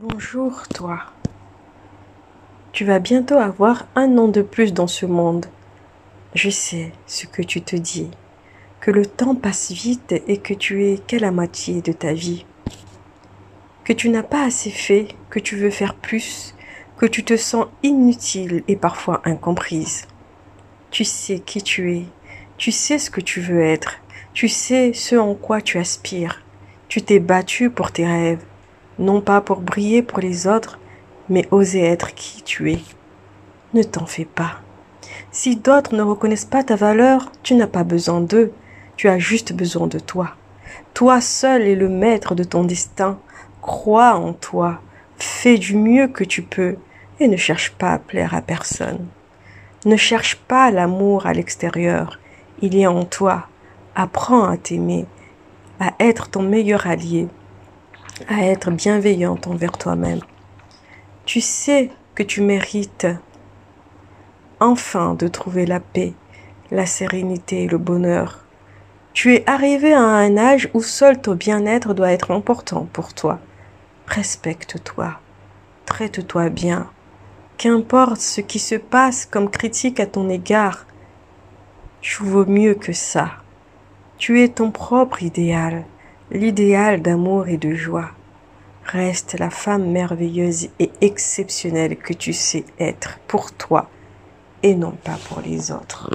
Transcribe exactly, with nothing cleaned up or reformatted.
Bonjour toi, tu vas bientôt avoir un an de plus dans ce monde. Je sais ce que tu te dis, que le temps passe vite et que tu es qu'à la moitié de ta vie, que tu n'as pas assez fait, que tu veux faire plus, que tu te sens inutile et parfois incomprise. Tu sais qui tu es, tu sais ce que tu veux être, tu sais ce en quoi tu aspires, tu t'es battu pour tes rêves, non pas pour briller pour les autres, mais oser être qui tu es. Ne t'en fais pas. Si d'autres ne reconnaissent pas ta valeur, tu n'as pas besoin d'eux, tu as juste besoin de toi. Toi seul es le maître de ton destin, crois en toi, fais du mieux que tu peux et ne cherche pas à plaire à personne. Ne cherche pas l'amour à l'extérieur, il est en toi. Apprends à t'aimer, à être ton meilleur allié, à être bienveillante envers toi-même. Tu sais que tu mérites enfin de trouver la paix, la sérénité et le bonheur. Tu es arrivé à un âge où seul ton bien-être doit être important pour toi. Respecte-toi, traite-toi bien, qu'importe ce qui se passe comme critique à ton égard, tu vaux mieux que ça. Tu es ton propre idéal, l'idéal d'amour et de joie. Reste la femme merveilleuse et exceptionnelle que tu sais être pour toi et non pas pour les autres.